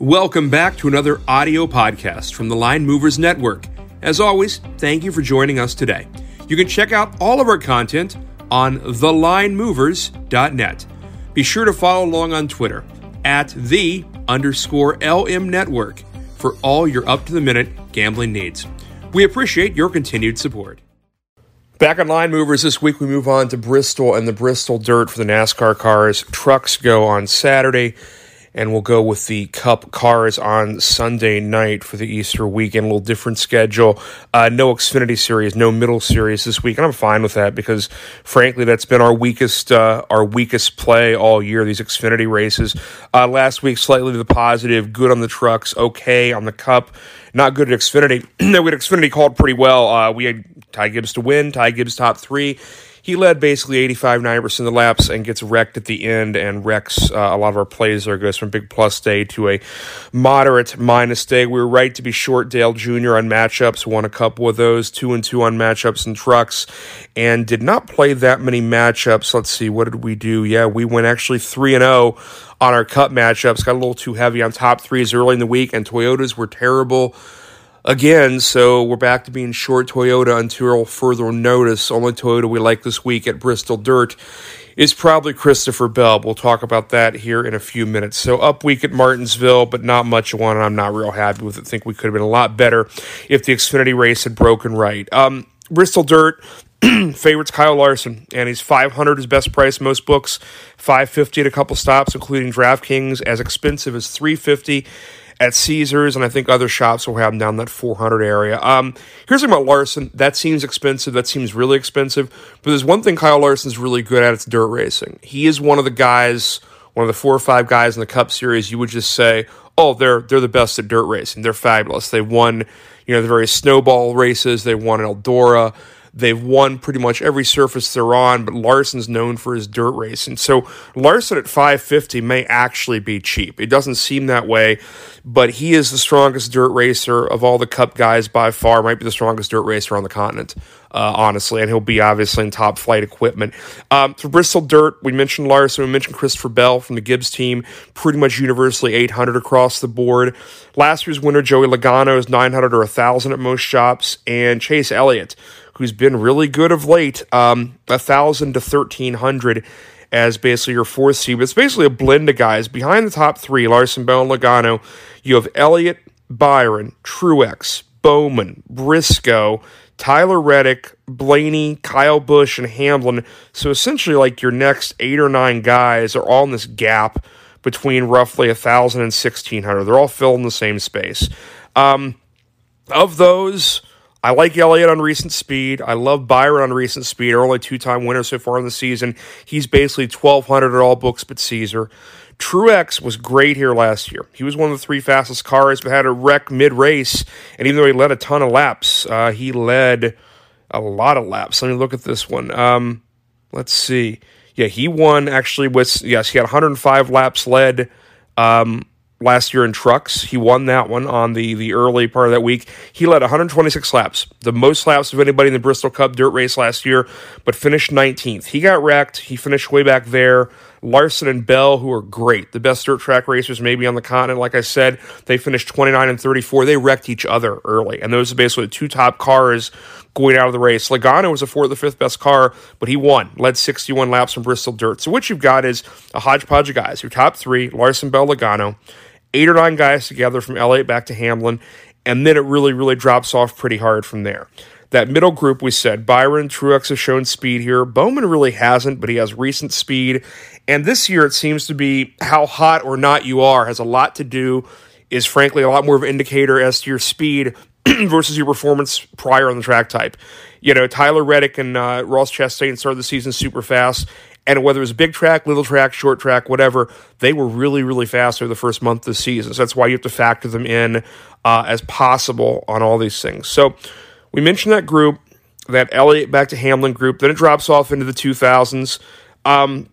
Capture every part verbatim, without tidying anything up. Welcome back to another audio podcast from the Line Movers Network. As always, thank you for joining us today. You can check out all of our content on the line movers dot net. Be sure to follow along on Twitter at the underscore LM Network for all your up-to-the-minute gambling needs. We appreciate your continued support. Back on Line Movers this week, we move on to Bristol and the Bristol Dirt for the NASCAR cars. Trucks go on Saturday. And we'll go with the Cup cars on Sunday night for the Easter weekend. A little different schedule. Uh, no Xfinity series, no middle series this week. And I'm fine with that because, frankly, that's been our weakest uh, our weakest play all year, these Xfinity races. Uh, last week, slightly to the positive. Good on the trucks. Okay on the Cup. Not good at Xfinity. No, we had Xfinity called pretty well. Uh, we had Ty Gibbs to win. Ty Gibbs top three. He led basically eighty-five to ninety percent of the laps and gets wrecked at the end and wrecks uh, a lot of our plays there. Goes from big plus day to a moderate minus day. We were right to be short Dale Junior on matchups. Won a couple of those, two and two on matchups and trucks, and did not play that many matchups. Let's see, what did we do? Yeah, we went actually three and oh on our Cup matchups. Got a little too heavy on top threes early in the week, and Toyotas were terrible. Again, so we're back to being short Toyota until further notice. Only Toyota we like this week at Bristol Dirt is probably Christopher Bell. We'll talk about that here in a few minutes. So up week at Martinsville, but not much one, and I'm not real happy with it. I think we could have been a lot better if the Xfinity race had broken right. Um, Bristol Dirt favorites Kyle Larson, and he's five hundred his best price most books, five fifty at a couple stops, including DraftKings, as expensive as three fifty at Caesars, and I think other shops will have him down that four hundred area. Um, here's the thing about Larson. That seems expensive. That seems really expensive. But there's one thing Kyle Larson's really good at. It's dirt racing. He is one of the guys, one of the four or five guys in the Cup Series, you would just say, oh, they're they're the best at dirt racing. They're fabulous. They won, you know, the various snowball races. They won Eldora. They've won pretty much every surface they're on, but Larson's known for his dirt racing. So Larson at five fifty may actually be cheap. It doesn't seem that way, but he is the strongest dirt racer of all the Cup guys by far, might be the strongest dirt racer on the continent, uh, honestly, and he'll be obviously in top flight equipment. Um, for Bristol Dirt, we mentioned Larson, we mentioned Christopher Bell from the Gibbs team, pretty much universally eight hundred across the board. Last year's winner, Joey Logano, is nine hundred or one thousand at most shops, and Chase Elliott, who's been really good of late, um, one thousand to thirteen hundred as basically your fourth seed. But it's basically a blend of guys. Behind the top three, Larson, Bell, and Logano, you have Elliott, Byron, Truex, Bowman, Briscoe, Tyler Reddick, Blaney, Kyle Busch, and Hamlin. So essentially like your next eight or nine guys are all in this gap between roughly one thousand and sixteen hundred. They're all filling the same space. Um, of those, I like Elliott on recent speed. I love Byron on recent speed. Only two-time winner so far in the season. He's basically twelve hundred at all books but Caesar. Truex was great here last year. He was one of the three fastest cars, but had a wreck mid-race. And even though he led a ton of laps, uh, he led a lot of laps. Let me look at this one. Um, let's see. Yeah, he won actually with, yes, he had one hundred five laps led. Um Last year in trucks, he won that one on the, the early part of that week. He led one hundred twenty-six laps, the most laps of anybody in the Bristol Cup dirt race last year, but finished nineteenth. He got wrecked. He finished way back there. Larson and Bell, who are great, the best dirt track racers maybe on the continent, like I said, they finished twenty-nine and thirty-four. They wrecked each other early, and those are basically the two top cars going out of the race. Logano was a fourth or fifth best car, but he won, led sixty-one laps from Bristol Dirt. So what you've got is a hodgepodge of guys. Your top three, Larson, Bell, Logano, eight or nine guys together from Elliott back to Hamlin, and then it really, really drops off pretty hard from there. That middle group, we said, Byron, Truex have shown speed here. Bowman really hasn't, but he has recent speed. And this year, it seems to be how hot or not you are has a lot to do, is frankly a lot more of an indicator as to your speed versus your performance prior on the track type. You know, Tyler Reddick and uh, Ross Chastain started the season super fast. And whether it was big track, little track, short track, whatever, they were really, really fast over the first month of the season. So that's why you have to factor them in uh, as possible on all these things. So we mentioned that group, that Elliott back to Hamlin group. Then it drops off into the two thousands. Um,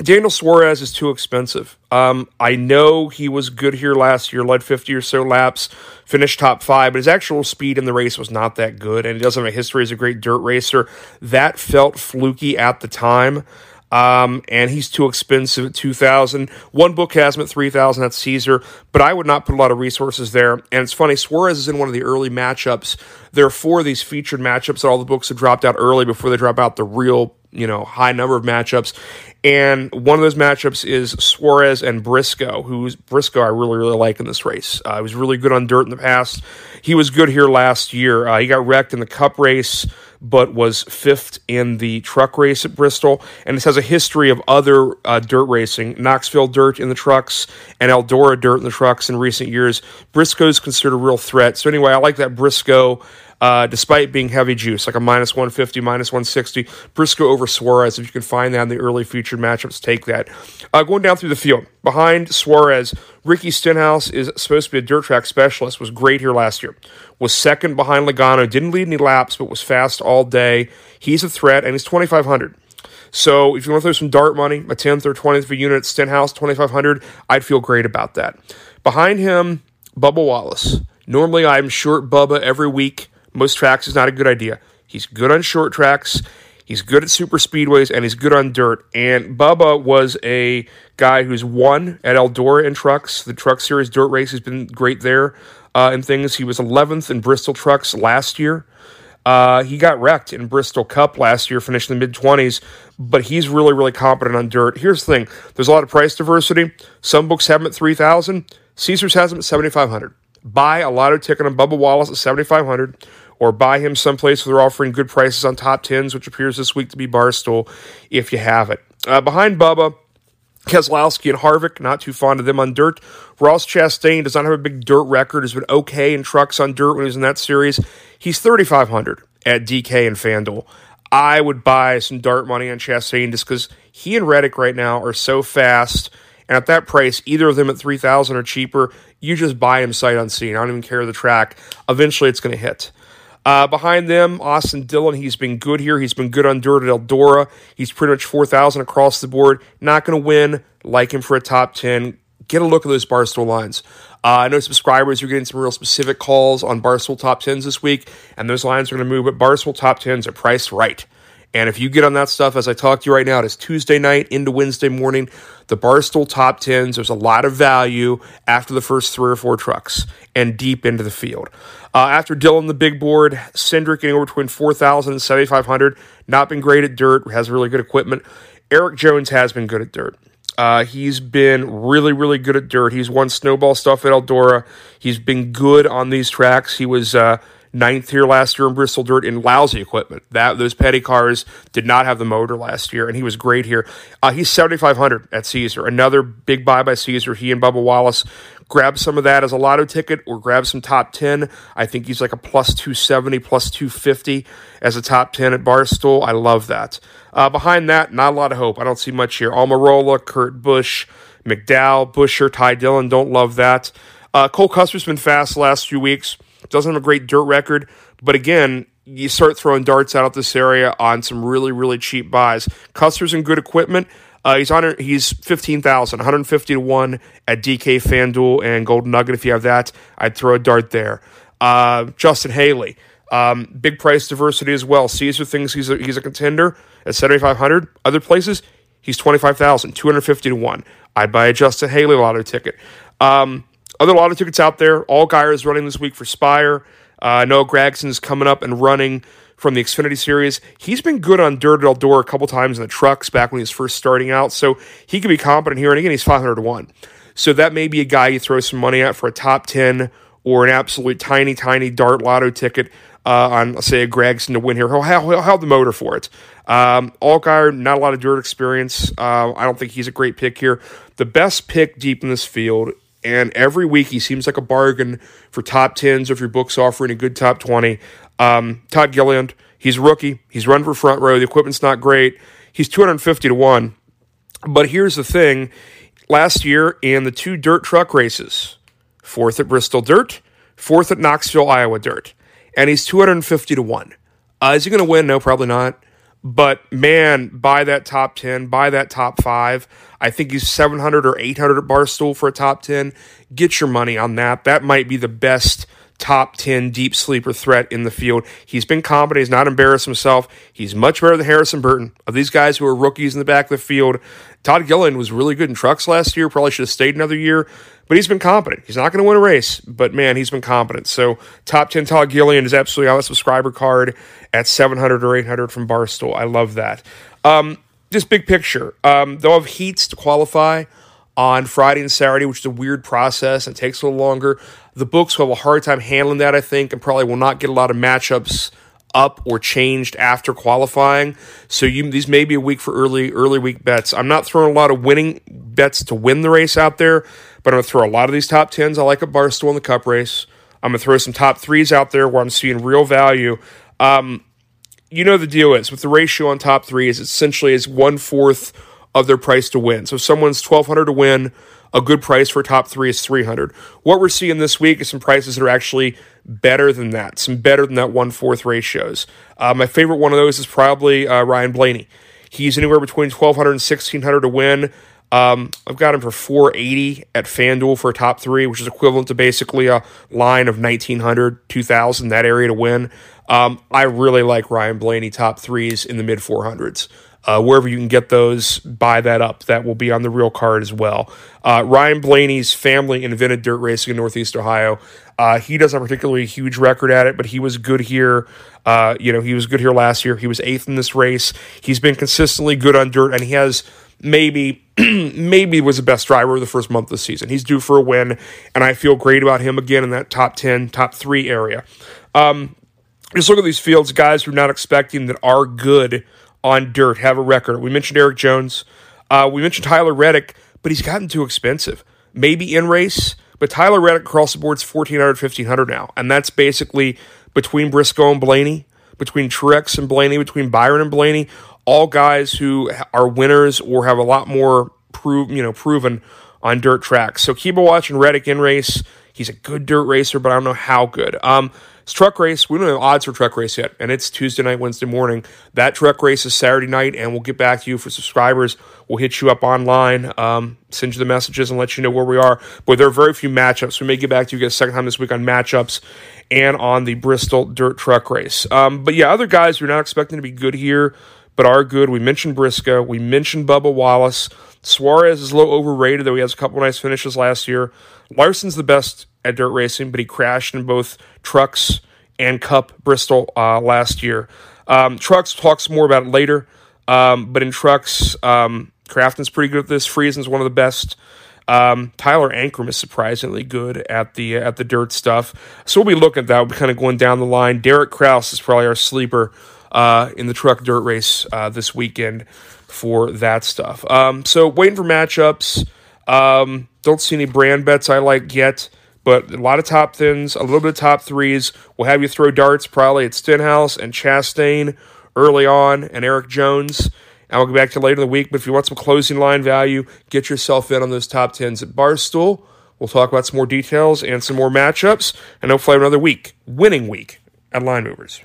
Daniel Suarez is too expensive. Um, I know he was good here last year, led fifty or so laps, finished top five, but his actual speed in the race was not that good, and he doesn't have a history as a great dirt racer. That felt fluky at the time. Um, and he's too expensive at two thousand dollars. One book has him at three thousand dollars. That's Caesar. But I would not put a lot of resources there. And it's funny, Suarez is in one of the early matchups. There are four of these featured matchups that all the books have dropped out early before they drop out the real, you know, high number of matchups. And one of those matchups is Suarez and Briscoe, who's Briscoe I really, really like in this race. Uh, he was really good on dirt in the past. He was good here last year. Uh, he got wrecked in the Cup race, but was fifth in the truck race at Bristol. And this has a history of other uh, dirt racing, Knoxville dirt in the trucks and Eldora dirt in the trucks in recent years. Briscoe's considered a real threat. So anyway, I like that Briscoe, uh, despite being heavy juice, like a minus one fifty, minus one sixty. Briscoe over Suarez, if you can find that in the early featured matchups, take that. Uh, going down through the field, behind Suarez, Ricky Stenhouse is supposed to be a dirt track specialist, was great here last year. Was second behind Logano, didn't lead any laps, but was fast all day. He's a threat, and he's twenty-five hundred. So if you want to throw some dart money, a tenth or twentieth of a unit, Stenhouse, twenty-five hundred, I'd feel great about that. Behind him, Bubba Wallace. Normally I'm short Bubba every week. Most tracks is not a good idea. He's good on short tracks. He's good at super speedways, and he's good on dirt. And Bubba was a guy who's won at Eldora in trucks. The Truck Series dirt race has been great there uh, in things. He was eleventh in Bristol trucks last year. Uh, he got wrecked in Bristol Cup last year, finished in the mid-twenties, but he's really, really competent on dirt. Here's the thing. There's a lot of price diversity. Some books have him at three thousand dollars. Caesars has him at seventy-five hundred dollars. Buy a lotto ticket on Bubba Wallace at seventy-five hundred dollars. Or buy him someplace where they're offering good prices on top tens, which appears this week to be Barstool, if you have it. Uh, behind Bubba, Keselowski and Harvick, not too fond of them on dirt. Ross Chastain does not have a big dirt record, has been okay in trucks on dirt when he was in that series. He's thirty-five hundred at D K and FanDuel. I would buy some dart money on Chastain just because he and Reddick right now are so fast. And at that price, either of them at three thousand dollars or cheaper, you just buy him sight unseen. I don't even care the track. Eventually, it's going to hit. Uh, behind them, Austin Dillon, he's been good here. He's been good on dirt at Eldora. He's pretty much four thousand across the board. Not going to win. Like him for a top ten. Get a look at those Barstool lines. Uh, I know subscribers are getting some real specific calls on Barstool top tens this week, and those lines are going to move, but Barstool top tens are priced right. And if you get on that stuff, as I talk to you right now, it is Tuesday night into Wednesday morning. The Barstool top tens, there's a lot of value after the first three or four trucks and deep into the field. Uh, after Dillon, the big board, Cindric getting over between four thousand and seventy-five hundred. Not been great at dirt, has really good equipment. Eric Jones has been good at dirt. Uh, he's been really, really good at dirt. He's won snowball stuff at Eldora. He's been good on these tracks. He was... Uh, ninth here last year in Bristol dirt in lousy equipment. That those petty cars did not have the motor last year, and he was great here. Uh, he's seventy-five hundred at Caesar. Another big buy by Caesar. He and Bubba Wallace. Grab some of that as a lotto ticket or grab some top ten. I think he's like a plus two seventy, plus two fifty as a top ten at Barstool. I love that. Uh, behind that, not a lot of hope. I don't see much here. Almirola, Kurt Busch, McDowell, Buescher, Ty Dillon. Don't love that. Uh, Cole Custer's been fast the last few weeks. Doesn't have a great dirt record, but again, you start throwing darts out at this area on some really, really cheap buys. Custer's in good equipment. Uh, he's on. He's fifteen thousand, one hundred fifty to one at D K, FanDuel, and Golden Nugget. If you have that, I'd throw a dart there. Uh, Justin Haley, um, big price diversity as well. Caesar thinks he's a, he's a contender at seventy-five hundred. Other places, he's twenty-five thousand, two hundred fifty to one. I'd buy a Justin Haley lotto ticket. Um, Other lotto tickets out there. Allgaier is running this week for Spire. Uh, Noah Gragson is coming up and running from the Xfinity Series. He's been good on dirt at Eldora a couple times in the trucks back when he was first starting out, so he could be competent here. And again, he's five hundred to one. So that may be a guy you throw some money at for a top ten or an absolute tiny, tiny dart lotto ticket uh, on, let's say, a Gragson to win here. He'll have, he'll have the motor for it. Um, Allgaier, not a lot of dirt experience. Uh, I don't think he's a great pick here. The best pick deep in this field, and every week he seems like a bargain for top tens or if your book's offering a good top twenty. Um, Todd Gilliland, he's a rookie. He's run for front row. The equipment's not great. He's two hundred fifty to one. But here's the thing. Last year in the two dirt truck races, fourth at Bristol Dirt, fourth at Knoxville, Iowa Dirt. And he's two hundred fifty to one. Uh, is he going to win? No, probably not. But, man, buy that top ten, buy that top five. I think he's seven hundred or eight hundred at Barstool for a top ten. Get your money on that. That might be the best top ten deep sleeper threat in the field. He's been confident. He's not embarrassed himself. He's much better than Harrison Burton. Of these guys who are rookies in the back of the field, Todd Gilliland was really good in trucks last year. Probably should have stayed another year, but he's been competent. He's not going to win a race, but man, he's been competent. So top ten Todd Gilliland is absolutely on the subscriber card at seven hundred or eight hundred from Barstool. I love that. Um, just big picture. Um, they'll have heats to qualify on Friday and Saturday, which is a weird process and takes a little longer. The books will have a hard time handling that, I think, and probably will not get a lot of matchups up or changed after qualifying. So you, these may be a week for early early week bets. I'm not throwing a lot of winning bets to win the race out there, but I'm going to throw a lot of these top tens. I like a Barstool in the Cup race. I'm going to throw some top threes out there where I'm seeing real value. Um, you know the deal is, with the ratio on top threes, essentially is one-fourth of their price to win. So if someone's twelve hundred to win, a good price for top three is three hundred. What we're seeing this week is some prices that are actually better than that, some better than that one-fourth ratios. Uh, my favorite one of those is probably uh, Ryan Blaney. He's anywhere between twelve hundred and sixteen hundred to win. Um, I've got him for four eighty at FanDuel for a top three, which is equivalent to basically a line of nineteen hundred, two thousand, that area to win. Um, I really like Ryan Blaney top threes in the mid four hundreds. Uh, wherever you can get those, buy that up. That will be on the real card as well. Uh, Ryan Blaney's family invented dirt racing in Northeast Ohio. Uh, he doesn't have a particularly huge record at it, but he was good here. Uh, you know, he was good here last year. He was eighth in this race. He's been consistently good on dirt, and he has maybe, maybe was the best driver of the first month of the season. He's due for a win, and I feel great about him again in that top ten, top three area. Um, just look at these fields, guys we're not expecting that are good on dirt, have a record. We mentioned Eric Jones. Uh, we mentioned Tyler Reddick, but he's gotten too expensive. Maybe in race, but Tyler Reddick across the board's fourteen hundred, fifteen hundred now, and that's basically between Briscoe and Blaney, between Truex and Blaney, between Byron and Blaney, all guys who are winners or have a lot more prove, you know, proven on dirt tracks. So keep a watch on Reddick in race. He's a good dirt racer, but I don't know how good. Um, It's truck race. We don't have odds for truck race yet, and it's Tuesday night, Wednesday morning. That truck race is Saturday night, and we'll get back to you for subscribers. We'll hit you up online, um, send you the messages, and let you know where we are. But there are very few matchups. We may get back to you guys a second time this week on matchups and on the Bristol dirt truck race. Um, but yeah, other guys we're not expecting to be good here, but are good. We mentioned Briscoe. We mentioned Bubba Wallace. Suarez is a little overrated, though he has a couple nice finishes last year. Larson's the best at dirt racing, but he crashed in both trucks and Cup Bristol uh, last year. Um, trucks talks more about it later, um, but in trucks, um, Crafton's pretty good at this. Friesen's one of the best. Um, Tyler Ankrum is surprisingly good at the at the dirt stuff. So we'll be looking at that. We'll be kind of going down the line. Derek Krause is probably our sleeper uh, in the truck dirt race uh, this weekend for that stuff. Um, so waiting for matchups. Um, don't see any brand bets I like yet, but a lot of top tens, a little bit of top threes. We'll have you throw darts probably at Stenhouse and Chastain early on and Eric Jones. And we'll get back to you later in the week. But if you want some closing line value, get yourself in on those top tens at Barstool. We'll talk about some more details and some more matchups. And hopefully have another week, winning week, at Line Movers.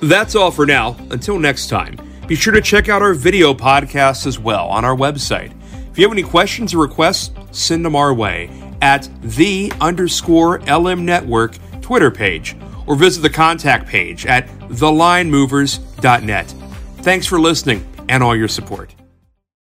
That's all for now. Until next time, be sure to check out our video podcast as well on our website. If you have any questions or requests, send them our way at the underscore LM Network Twitter page, or visit the contact page at the line movers dot net. Thanks for listening and all your support.